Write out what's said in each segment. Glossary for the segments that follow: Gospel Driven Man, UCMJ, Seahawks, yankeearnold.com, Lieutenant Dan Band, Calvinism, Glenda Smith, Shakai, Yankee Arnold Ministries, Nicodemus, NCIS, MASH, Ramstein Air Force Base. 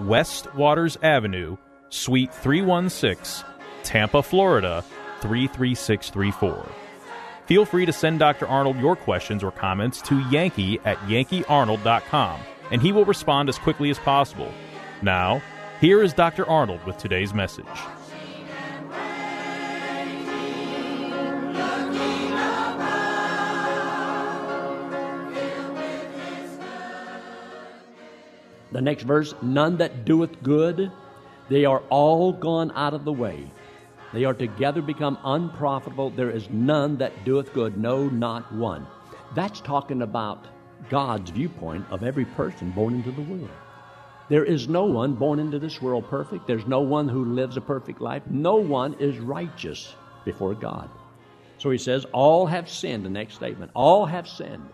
West Waters Avenue, Suite 316, Tampa, Florida, 33634. Feel free to send Dr. Arnold your questions or comments to Yankee at yankeearnold.com, and he will respond as quickly as possible. Now, here is Dr. Arnold with today's message. The next verse, none that doeth good, they are all gone out of the way. They are together become unprofitable. There is none that doeth good, no, not one. That's talking about God's viewpoint of every person born into the world. There is no one born into this world perfect. There's no one who lives a perfect life. No one is righteous before God. So he says, all have sinned, the next statement. All have sinned.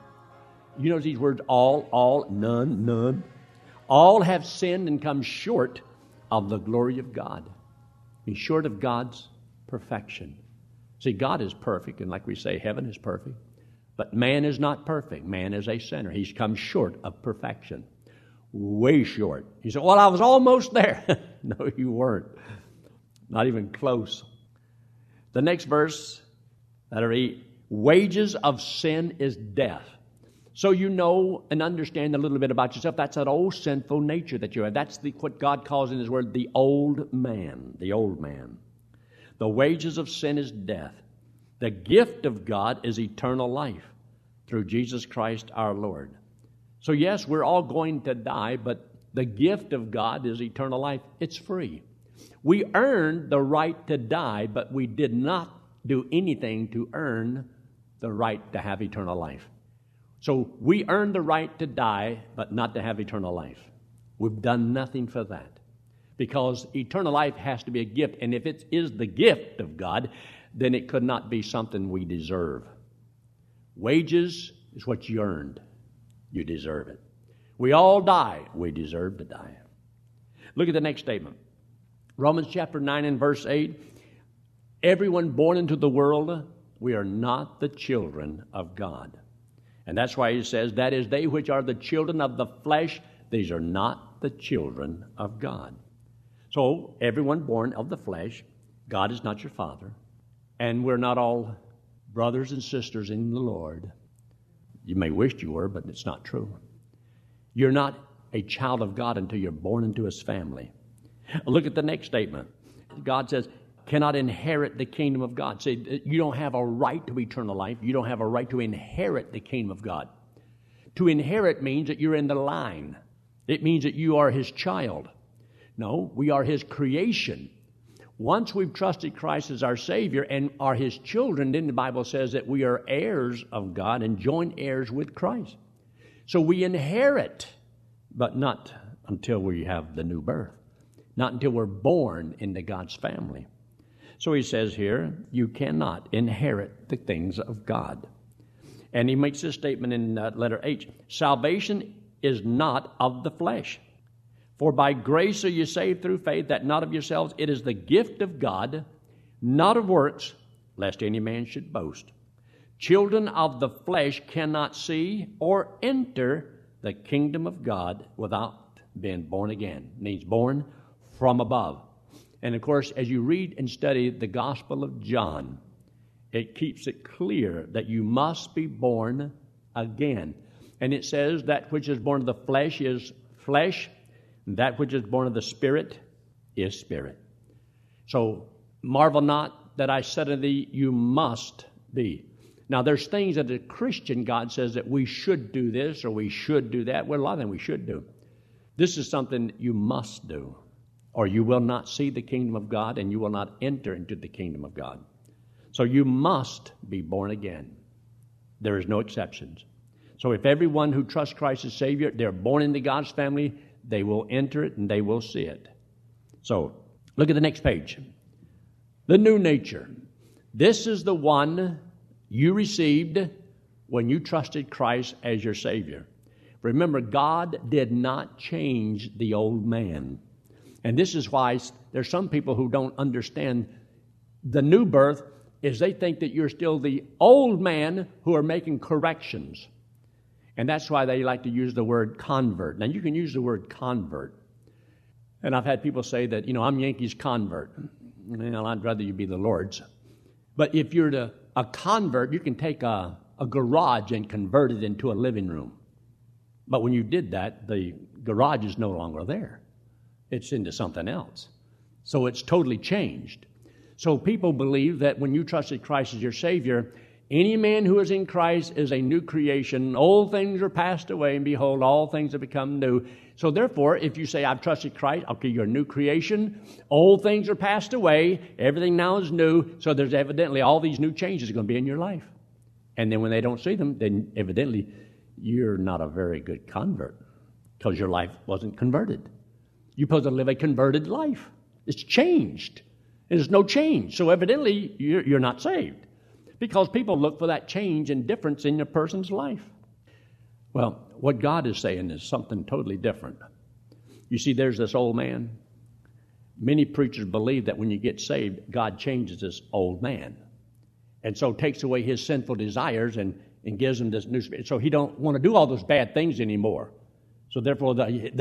You notice these words, all, none, none. All have sinned and come short of the glory of God. I mean, short of God's perfection. See, God is perfect, and like we say, heaven is perfect. But man is not perfect. Man is a sinner. He's come short of perfection. Way short. He said, well, I was almost there. No, you weren't. Not even close. The next verse, letter E, wages of sin is death. So you know and understand a little bit about yourself. That's that old sinful nature that you have. That's what God calls in his word, the old man, the old man. The wages of sin is death. The gift of God is eternal life through Jesus Christ our Lord. So yes, we're all going to die, but the gift of God is eternal life. It's free. We earned the right to die, but we did not do anything to earn the right to have eternal life. So we earn the right to die, but not to have eternal life. We've done nothing for that, because eternal life has to be a gift. And if it is the gift of God, then it could not be something we deserve. Wages is what you earned. You deserve it. We all die. We deserve to die. Look at the next statement. Romans chapter 9 and verse 8. Everyone born into the world, we are not the children of God. And that's why he says, that is, they which are the children of the flesh, these are not the children of God. So everyone born of the flesh, God is not your father, and we're not all brothers and sisters in the Lord. You may wish you were, but it's not true. You're not a child of God until you're born into his family. Look at the next statement. God says, cannot inherit the kingdom of God. See, you don't have a right to eternal life. You don't have a right to inherit the kingdom of God. To inherit means that you're in the line. It means that you are his child. No, we are his creation. Once we've trusted Christ as our Savior and are his children, then the Bible says that we are heirs of God and joint heirs with Christ. So we inherit, but not until we have the new birth. Not until we're born into God's family. So he says here, you cannot inherit the things of God. And he makes this statement in letter H. Salvation is not of the flesh. For by grace are you saved through faith, that not of yourselves. It is the gift of God, not of works, lest any man should boast. Children of the flesh cannot see or enter the kingdom of God without being born again. It means born from above. And, of course, as you read and study the Gospel of John, it keeps it clear that you must be born again. And it says that which is born of the flesh is flesh, and that which is born of the Spirit is spirit. So marvel not that I said unto thee, you must be. Now, there's things that a Christian, God says that we should do this or we should do that. Well, a lot of them we should do. This is something you must do, or you will not see the kingdom of God, and you will not enter into the kingdom of God. So you must be born again. There is no exceptions. So if everyone who trusts Christ as Savior, they're born into God's family, they will enter it and they will see it. So look at the next page. The new nature. This is the one you received when you trusted Christ as your Savior. Remember, God did not change the old man. And this is why there's some people who don't understand the new birth is they think that you're still the old man who are making corrections. And that's why they like to use the word convert. Now, you can use the word convert. And I've had people say that, I'm Yankee's convert. Well, I'd rather you be the Lord's. But if you're a convert, you can take a garage and convert it into a living room. But when you did that, the garage is no longer there. It's into something else. So it's totally changed. So people believe that when you trusted Christ as your Savior, any man who is in Christ is a new creation. Old things are passed away, and behold, all things have become new. So therefore, if you say, I've trusted Christ, okay, you're a new creation. Old things are passed away. Everything now is new. So there's evidently all these new changes are going to be in your life. And then when they don't see them, then evidently you're not a very good convert because your life wasn't converted. You're supposed to live a converted life. It's changed. There's no change. So evidently you're not saved. Because people look for that change and difference in a person's life. Well, what God is saying is something totally different. You see, there's this old man. Many preachers believe that when you get saved, God changes this old man. And so takes away his sinful desires and gives him this new spirit. So he don't want to do all those bad things anymore. So therefore,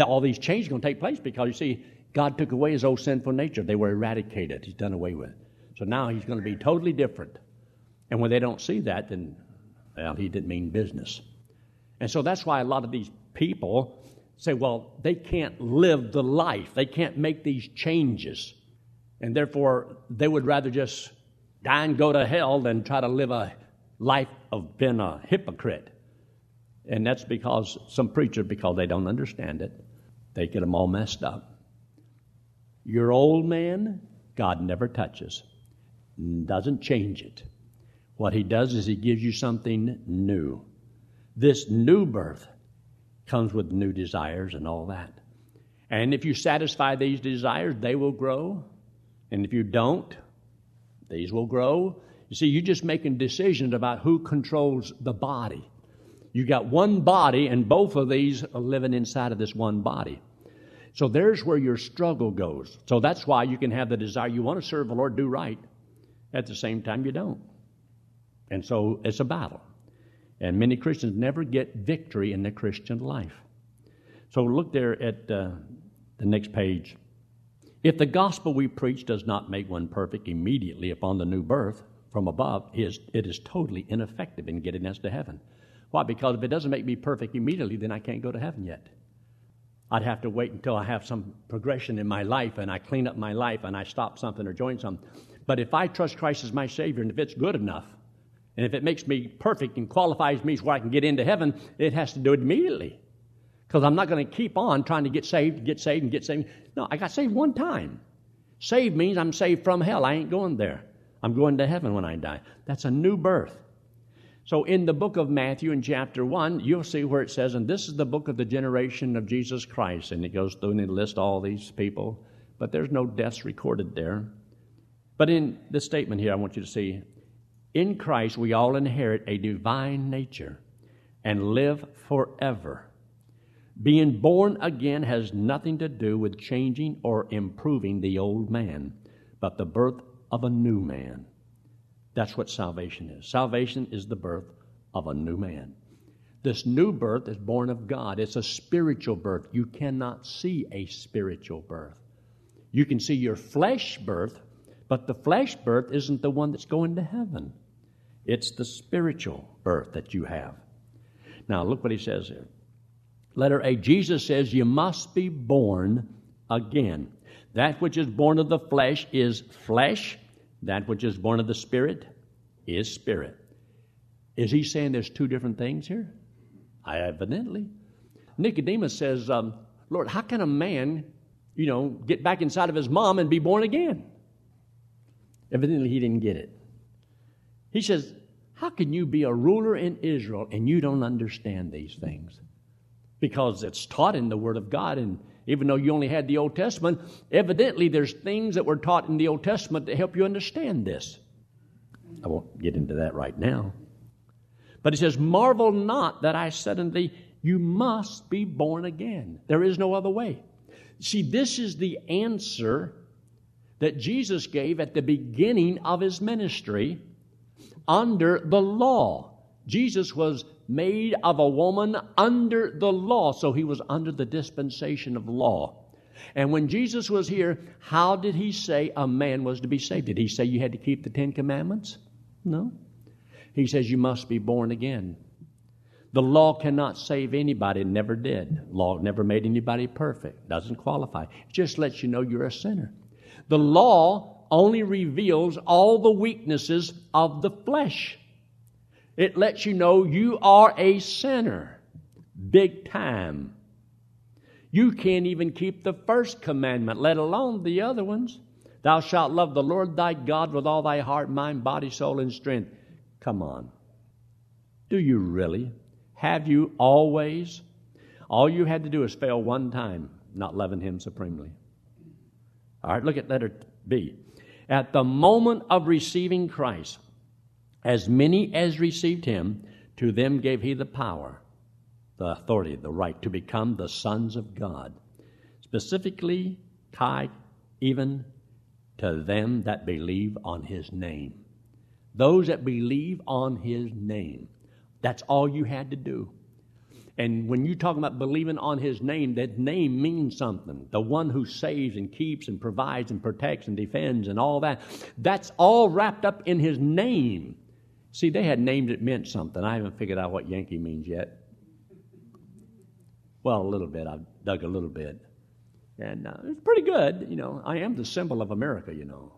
all these changes are going to take place because, you see, God took away his old sinful nature. They were eradicated. He's done away with it. So now he's going to be totally different. And when they don't see that, then, well, he didn't mean business. And so that's why a lot of these people say, well, they can't live the life. They can't make these changes. And therefore, they would rather just die and go to hell than try to live a life of being a hypocrite. And that's because some preachers, because they don't understand it, they get them all messed up. Your old man, God never touches, doesn't change it. What he does is he gives you something new. This new birth comes with new desires and all that. And if you satisfy these desires, they will grow. And if you don't, these will grow. You see, you're just making decisions about who controls the body. You got one body, and both of these are living inside of this one body. So there's where your struggle goes. So that's why you can have the desire. You want to serve the Lord, do right. At the same time, you don't. And so it's a battle. And many Christians never get victory in the Christian life. So look there at the next page. If the gospel we preach does not make one perfect immediately upon the new birth from above, it is totally ineffective in getting us to heaven. Why? Because if it doesn't make me perfect immediately, then I can't go to heaven yet. I'd have to wait until I have some progression in my life and I clean up my life and I stop something or join something. But if I trust Christ as my Savior and if it's good enough, and if it makes me perfect and qualifies me so I can get into heaven, it has to do it immediately. Because I'm not going to keep on trying to get saved. No, I got saved one time. Saved means I'm saved from hell. I ain't going there. I'm going to heaven when I die. That's a new birth. So in the book of Matthew in chapter 1, you'll see where it says, and this is the book of the generation of Jesus Christ. And it goes through and it lists all these people. But there's no deaths recorded there. But in this statement here, I want you to see, in Christ, we all inherit a divine nature and live forever. Being born again has nothing to do with changing or improving the old man, but the birth of a new man. That's what salvation is. Salvation is the birth of a new man. This new birth is born of God. It's a spiritual birth. You cannot see a spiritual birth. You can see your flesh birth, but the flesh birth isn't the one that's going to heaven. It's the spiritual birth that you have. Now, look what he says here. Letter A, Jesus says, you must be born again. That which is born of the flesh is flesh. That which is born of the Spirit is spirit. Is he saying there's two different things here? Evidently. Nicodemus says, Lord, how can a man, get back inside of his mom and be born again? Evidently, he didn't get it. He says, how can you be a ruler in Israel and you don't understand these things? Because it's taught in the Word of God, and even though you only had the Old Testament. Evidently, there's things that were taught in the Old Testament that help you understand this. I won't get into that right now. But it says, marvel not that I said unto thee, you must be born again. There is no other way. See, this is the answer that Jesus gave at the beginning of his ministry under the law. Jesus was made of a woman under the law, so he was under the dispensation of law. And when Jesus was here, how did he say a man was to be saved? Did he say you had to keep the Ten Commandments? No. He says you must be born again. The law cannot save anybody, never did. Law never made anybody perfect, doesn't qualify. It just lets you know you're a sinner. The law only reveals all the weaknesses of the flesh. It lets you know you are a sinner, big time. You can't even keep the first commandment, let alone the other ones. Thou shalt love the Lord thy God with all thy heart, mind, body, soul, and strength. Come on. Do you really? Have you always? All you had to do is fail one time, not loving him supremely. All right, look at letter B. At the moment of receiving Christ, as many as received him, to them gave he the power, the authority, the right to become the sons of God. Specifically, Kai, even to them that believe on his name. Those that believe on his name. That's all you had to do. And when you talk about believing on his name, that name means something. The one who saves and keeps and provides and protects and defends and all that. That's all wrapped up in his name. See, they had names that meant something. I haven't figured out what Yankee means yet. Well, a little bit. I've dug a little bit. And it's pretty good. You know, I am the symbol of America, you know.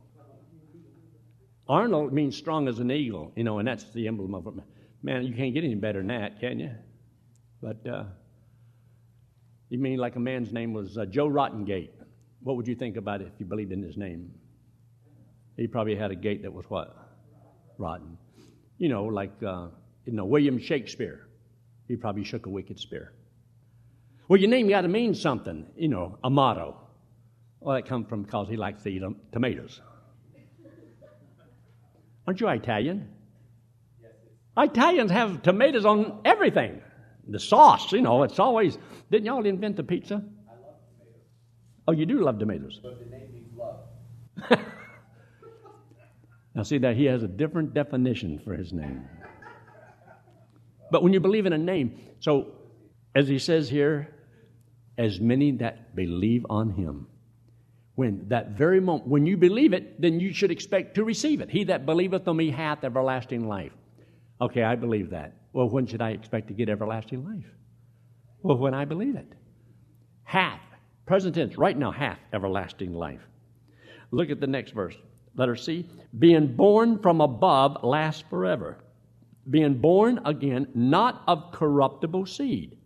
Arnold means strong as an eagle, you know, and that's the emblem of America. Man, you can't get any better than that, can you? But you mean like a man's name was Joe Rottengate. What would you think about it if you believed in his name? He probably had a gate that was what? Rotten. You know, like William Shakespeare. He probably shook a wicked spear. Well, your name got to mean something. You know, a motto. Well, that comes from because he likes to eat tomatoes. Aren't you Italian? Yes. Italians have tomatoes on everything. The sauce, you know, it's always... Didn't y'all invent the pizza? I love tomatoes. Oh, you do love tomatoes. But the name means love. Now see that he has a different definition for his name. But when you believe in a name, so as he says here, as many that believe on him. When that very moment, when you believe it, then you should expect to receive it. He that believeth on me hath everlasting life. Okay, I believe that. Well, when should I expect to get everlasting life? Well, when I believe it. Hath, present tense, right now, hath everlasting life. Look at the next verse. Letter C. Being born from above lasts forever. Being born again, not of corruptible seed.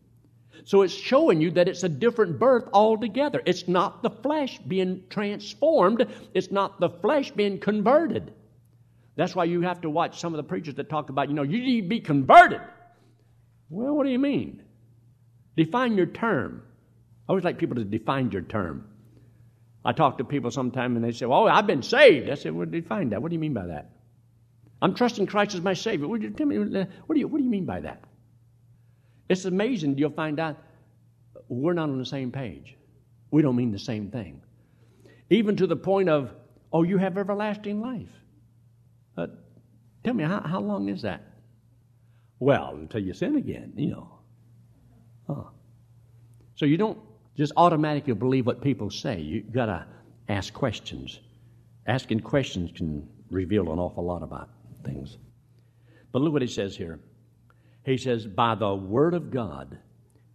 So it's showing you that it's a different birth altogether. It's not the flesh being transformed. It's not the flesh being converted. That's why you have to watch some of the preachers that talk about, you know, you need to be converted. Well, what do you mean? Define your term. I always like people to define your term. I talk to people sometime and they say, well, I've been saved. I said, well, define that. What do you mean by that? I'm trusting Christ as my Savior. What do you mean by that? It's amazing. You'll find out we're not on the same page. We don't mean the same thing. Even to the point of, oh, you have everlasting life. Tell me, how long is that? Well, until you sin again, you know. Huh. So you don't just automatically believe what people say. You've got to ask questions. Asking questions can reveal an awful lot about things. But look what he says here. He says, by the word of God,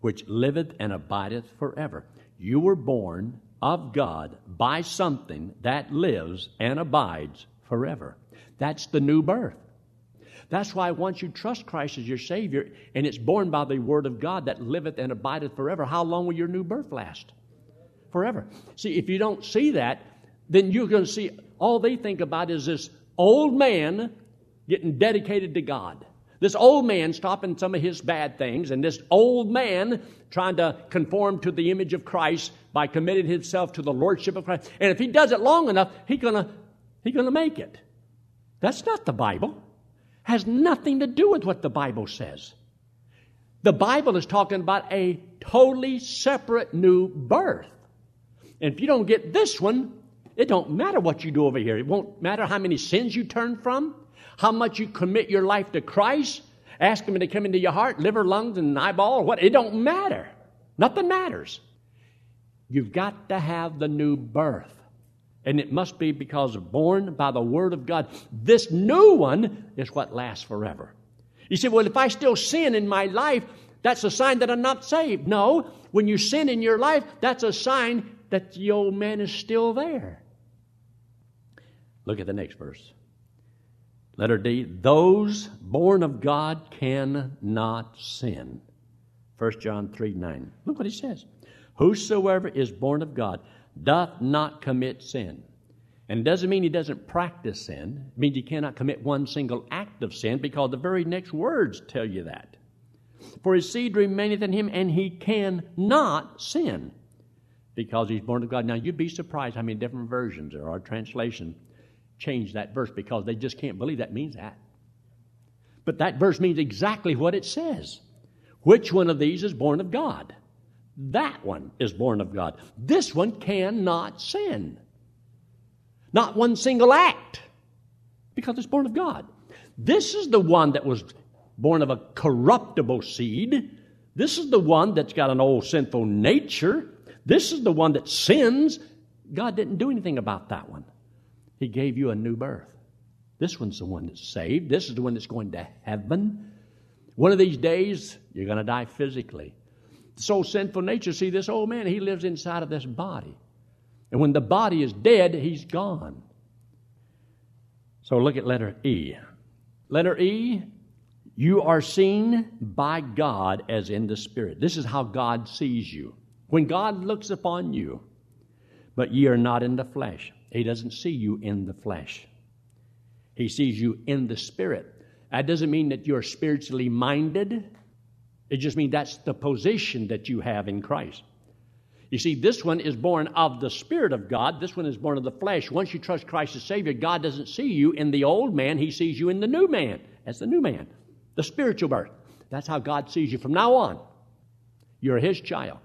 which liveth and abideth forever. You were born of God by something that lives and abides forever. That's the new birth. That's why once you trust Christ as your Savior, and it's born by the word of God that liveth and abideth forever, how long will your new birth last? Forever. See, if you don't see that, then you're going to see all they think about is this old man getting dedicated to God. This old man stopping some of his bad things, and this old man trying to conform to the image of Christ by committing himself to the lordship of Christ. And if he does it long enough, he's gonna make it. That's not the Bible. Has nothing to do with what the Bible says. The Bible is talking about a totally separate new birth. And if you don't get this one, it don't matter what you do over here. It won't matter how many sins you turn from, how much you commit your life to Christ, ask Him to come into your heart, liver, lungs, and eyeball, what? It don't matter. Nothing matters. You've got to have the new birth. And it must be because born by the Word of God. This new one is what lasts forever. You say, well, if I still sin in my life, that's a sign that I'm not saved. No, when you sin in your life, that's a sign that the old man is still there. Look at the next verse. Letter D, those born of God cannot sin. 1 John 3:9. Look what he says. Whosoever is born of God doth not commit sin. And it doesn't mean he doesn't practice sin. It means he cannot commit one single act of sin, because the very next words tell you that. For his seed remaineth in him, and he cannot sin, because he's born of God. Now, you'd be surprised how many different versions there are, translations, change that verse, because they just can't believe that means that. But that verse means exactly what it says. Which one of these is born of God? That one is born of God. This one cannot sin. Not one single act, because it's born of God. This is the one that was born of a corruptible seed. This is the one that's got an old sinful nature. This is the one that sins. God didn't do anything about that one. He gave you a new birth. This one's the one that's saved. This is the one that's going to heaven. One of these days, you're going to die physically. This old sinful nature, see, this old man, he lives inside of this body. And when the body is dead, he's gone. So look at letter E. Letter E, you are seen by God as in the Spirit. This is how God sees you. When God looks upon you, but ye are not in the flesh. He doesn't see you in the flesh. He sees you in the Spirit. That doesn't mean that you're spiritually minded. It just means that's the position that you have in Christ. You see, this one is born of the Spirit of God. This one is born of the flesh. Once you trust Christ as Savior, God doesn't see you in the old man. He sees you in the new man. That's the new man, the spiritual birth. That's how God sees you from now on. You're His child.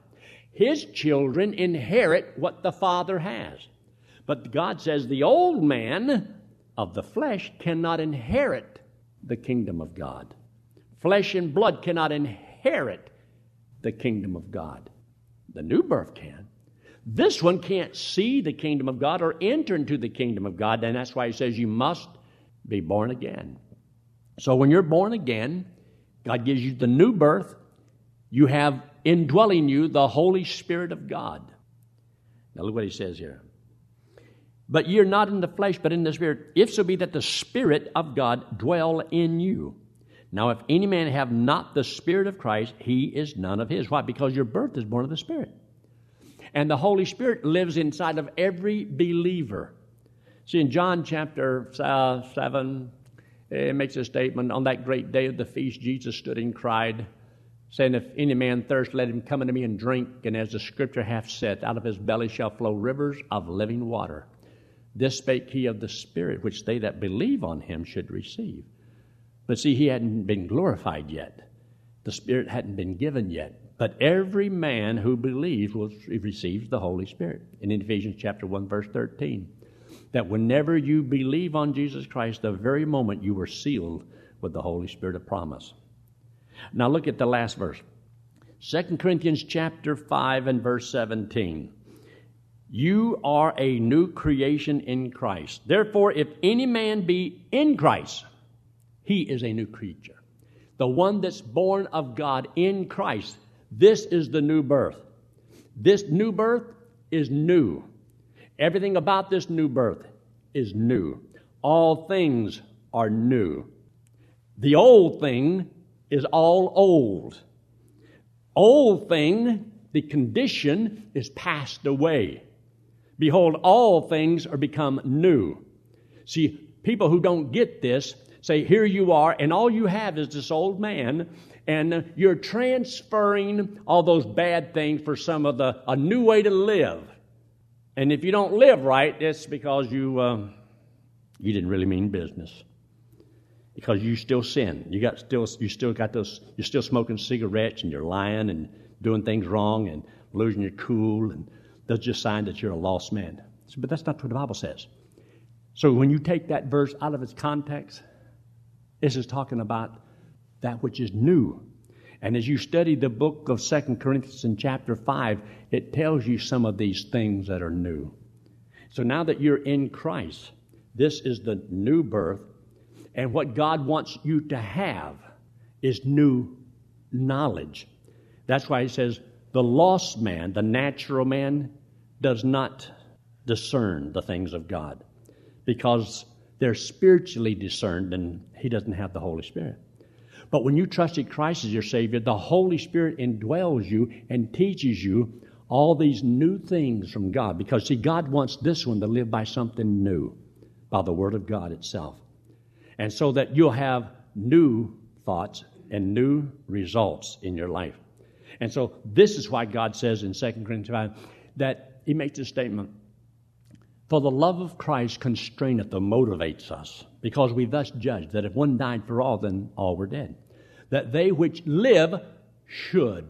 His children inherit what the Father has. But God says the old man of the flesh cannot inherit the kingdom of God. Flesh and blood cannot inherit the kingdom of God. The new birth can. This one can't see the kingdom of God or enter into the kingdom of God, and that's why he says you must be born again. So when you're born again, God gives you the new birth. You have indwelling you the Holy Spirit of God. Now look what he says here. But ye are not in the flesh, but in the Spirit, if so be that the Spirit of God dwell in you. Now, if any man have not the Spirit of Christ, he is none of his. Why? Because your birth is born of the Spirit. And the Holy Spirit lives inside of every believer. See, in John chapter 7, it makes a statement, on that great day of the feast, Jesus stood and cried, saying, if any man thirst, let him come unto me and drink. And as the Scripture hath said, out of his belly shall flow rivers of living water. This spake he of the Spirit, which they that believe on him should receive. But see, he hadn't been glorified yet. The Spirit hadn't been given yet. But every man who believes receives the Holy Spirit. In Ephesians chapter 1, verse 13, that whenever you believe on Jesus Christ, the very moment you were sealed with the Holy Spirit of promise. Now look at the last verse. 2 Corinthians chapter 5 and verse 17. You are a new creation in Christ. Therefore, if any man be in Christ, he is a new creature. The one that's born of God in Christ, this is the new birth. This new birth is new. Everything about this new birth is new. All things are new. The old thing is all old. Old thing, the condition, is passed away. Behold, all things are become new. See, people who don't get this, say, here you are, and all you have is this old man, and you're transferring all those bad things for some of a new way to live. And if you don't live right, that's because you didn't really mean business, because you still sin. You're still smoking cigarettes, and you're lying and doing things wrong and losing your cool, and that's just a sign that you're a lost man. But that's not what the Bible says. So when you take that verse out of its context, this is talking about that which is new. And as you study the book of 2 Corinthians in chapter 5, it tells you some of these things that are new. So now that you're in Christ, this is the new birth. And what God wants you to have is new knowledge. That's why he says the lost man, the natural man, does not discern the things of God, because they're spiritually discerned and he doesn't have the Holy Spirit. But when you trusted Christ as your Savior, the Holy Spirit indwells you and teaches you all these new things from God. Because, see, God wants this one to live by something new, by the Word of God itself. And so that you'll have new thoughts and new results in your life. And so this is why God says in 2 Corinthians 5 that he makes this statement, "For the love of Christ constraineth or motivates us, because we thus judge that if one died for all, then all were dead. That they which live should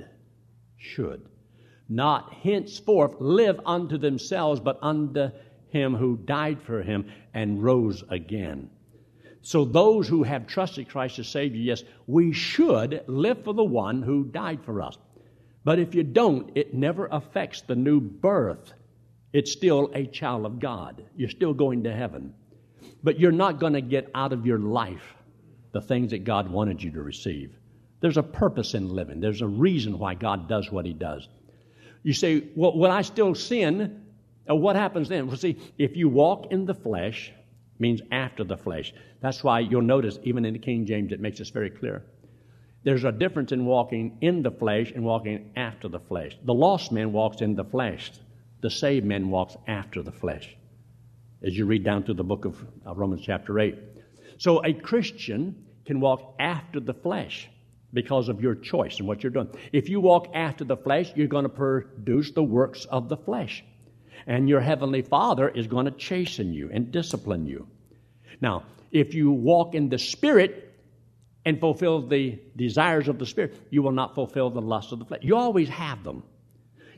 not henceforth live unto themselves, but unto him who died for him and rose again." So those who have trusted Christ as Savior, yes, we should live for the one who died for us. But if you don't, it never affects the new birth. It's still a child of God. You're still going to heaven. But you're not going to get out of your life the things that God wanted you to receive. There's a purpose in living. There's a reason why God does what he does. You say, well, when I still sin, what happens then? Well, see, if you walk in the flesh, it means after the flesh. That's why you'll notice, even in the King James, it makes this very clear. There's a difference in walking in the flesh and walking after the flesh. The lost man walks in the flesh. The saved man walks after the flesh, as you read down through the book of Romans chapter 8. So a Christian can walk after the flesh because of your choice and what you're doing. If you walk after the flesh, you're going to produce the works of the flesh. And your heavenly Father is going to chasten you and discipline you. Now, if you walk in the Spirit and fulfill the desires of the Spirit, you will not fulfill the lusts of the flesh. You always have them.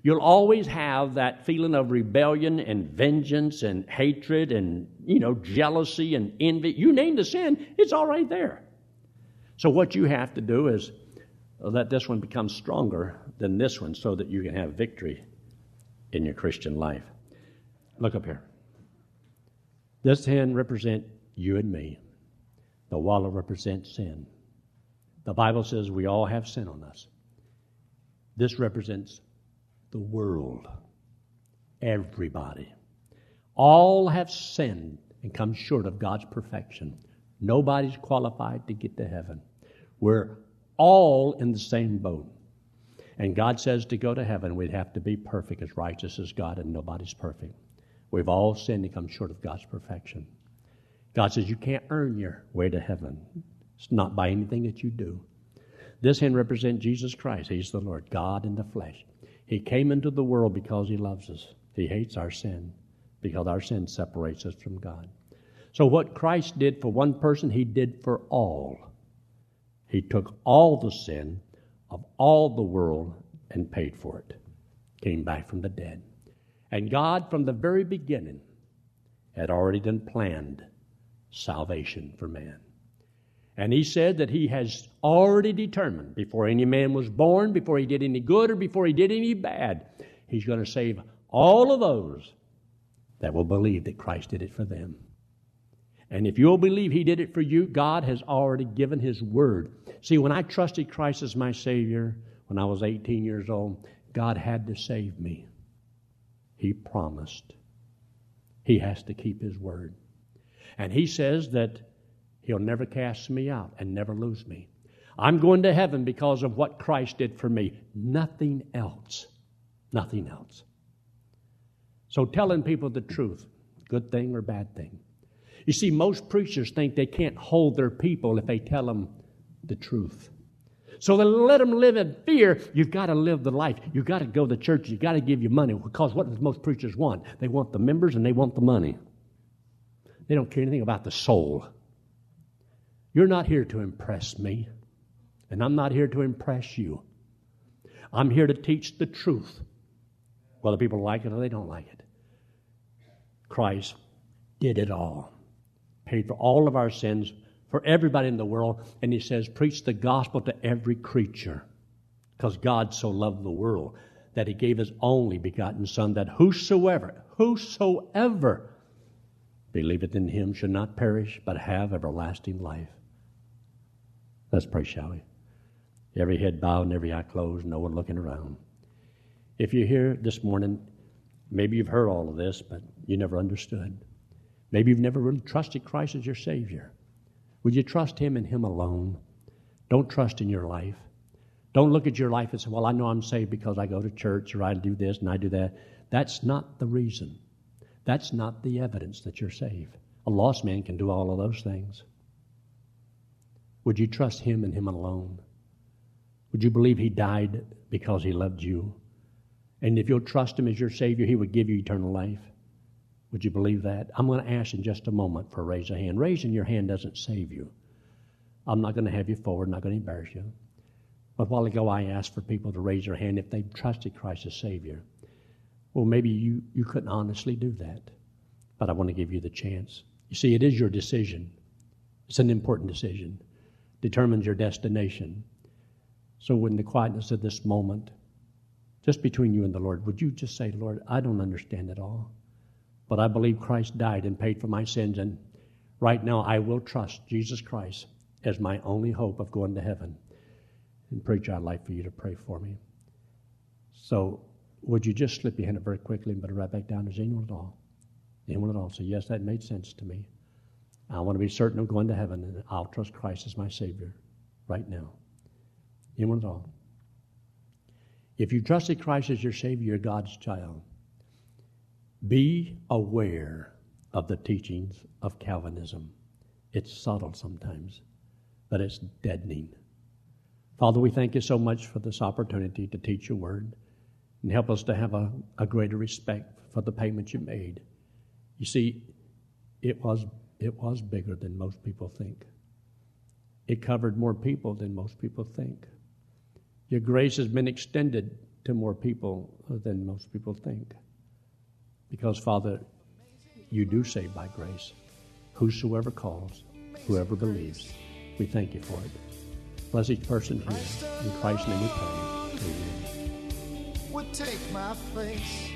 You'll always have that feeling of rebellion and vengeance and hatred and, jealousy and envy. You name the sin, it's all right there. So what you have to do is let this one become stronger than this one so that you can have victory in your Christian life. Look up here. This hand represents you and me. The wallet represents sin. The Bible says we all have sin on us. This represents the world, everybody. All have sinned and come short of God's perfection. Nobody's qualified to get to heaven. We're all in the same boat. And God says to go to heaven, we'd have to be perfect, as righteous as God, and nobody's perfect. We've all sinned and come short of God's perfection. God says you can't earn your way to heaven. It's not by anything that you do. This hand represents Jesus Christ. He's the Lord, God in the flesh. He came into the world because he loves us. He hates our sin because our sin separates us from God. So what Christ did for one person, he did for all. He took all the sin of all the world and paid for it. Came back from the dead. And God, from the very beginning, had already done planned salvation for man. And he said that he has already determined, before any man was born, before he did any good or before he did any bad, he's going to save all of those that will believe that Christ did it for them. And if you'll believe he did it for you, God has already given his word. See, when I trusted Christ as my Savior, when I was 18 years old, God had to save me. He promised. He has to keep his word. And he says that he'll never cast me out and never lose me. I'm going to heaven because of what Christ did for me. Nothing else. Nothing else. So telling people the truth, good thing or bad thing. You see, most preachers think they can't hold their people if they tell them the truth. So to let them live in fear, you've got to live the life. You've got to go to church. You've got to give your money. Because what does most preachers want? They want the members and they want the money. They don't care anything about the soul. You're not here to impress me. And I'm not here to impress you. I'm here to teach the truth, whether people like it or they don't like it. Christ did it all. Paid for all of our sins, for everybody in the world. And he says, preach the gospel to every creature. Because God so loved the world that he gave his only begotten Son, that whosoever believeth in him should not perish, but have everlasting life. Let's pray, shall we? Every head bowed and every eye closed, no one looking around. If you're here this morning, maybe you've heard all of this, but you never understood. Maybe you've never really trusted Christ as your Savior. Would you trust him and him alone? Don't trust in your life. Don't look at your life and say, well, I know I'm saved because I go to church or I do this and I do that. That's not the reason. That's not the evidence that you're saved. A lost man can do all of those things. Would you trust him and him alone? Would you believe he died because he loved you? And if you'll trust him as your Savior, he would give you eternal life. Would you believe that? I'm going to ask in just a moment for a raise of hand. Raising your hand doesn't save you. I'm not going to have you forward. I'm not going to embarrass you. But a while ago, I asked for people to raise their hand if they trusted Christ as Savior. Well, maybe you couldn't honestly do that, but I want to give you the chance. You see, it is your decision. It's an important decision. Determines your destination. So in the quietness of this moment, just between you and the Lord, would you just say, Lord, I don't understand it all, but I believe Christ died and paid for my sins, and right now I will trust Jesus Christ as my only hope of going to heaven. And preacher, I'd like for you to pray for me. So would you just slip your hand up very quickly and put it right back down? Is anyone at all? Anyone at all? So yes, that made sense to me. I want to be certain of going to heaven, and I'll trust Christ as my Savior right now. Anyone at all? If you trusted Christ as your Savior, you're God's child. Be aware of the teachings of Calvinism. It's subtle sometimes, but it's deadening. Father, we thank you so much for this opportunity to teach your word. And help us to have a greater respect for the payment you made. You see, it was bigger than most people think. It covered more people than most people think. Your grace has been extended to more people than most people think. Because, Father, you do save by grace. Whosoever calls, whoever believes, we thank you for it. Bless each person here. In Christ's name we pray. Amen. Take my place.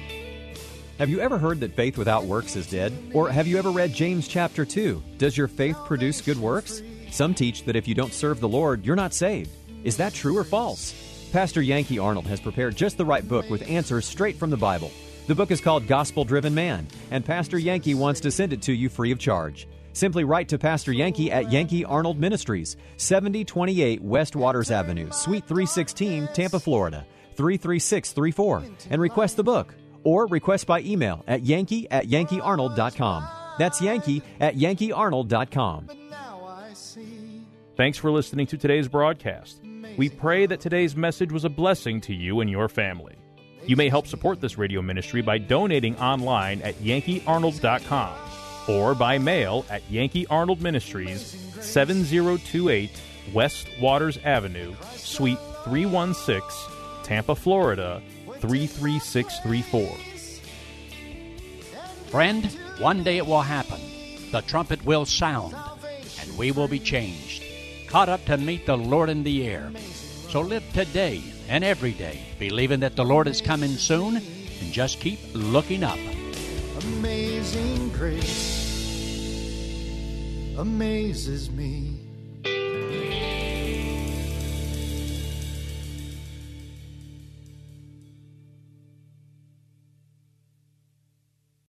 Have you ever heard that faith without works is dead? Or have you ever read James chapter 2? Does your faith produce good works? Some teach that if you don't serve the Lord, you're not saved. Is that true or false? Pastor Yankee Arnold has prepared just the right book with answers straight from the Bible. The book is called Gospel Driven Man, and Pastor Yankee wants to send it to you free of charge. Simply write to Pastor Yankee at Yankee Arnold Ministries, 7028 West Waters Avenue, Suite 316, Tampa, Florida, 33634, and request the book, or request by email at yankee@yankeearnold.com. That's yankee@yankeearnold.com. Thanks for listening to today's broadcast. We pray that today's message was a blessing to you and your family. You may help support this radio ministry by donating online at yankeearnold.com or by mail at Yankee Arnold Ministries, 7028 West Waters Avenue, Suite 316, Tampa, Florida, 33634. Friend, one day it will happen. The trumpet will sound, and we will be changed, caught up to meet the Lord in the air. So live today and every day, believing that the Lord is coming soon, and just keep looking up. Amazing grace amazes me.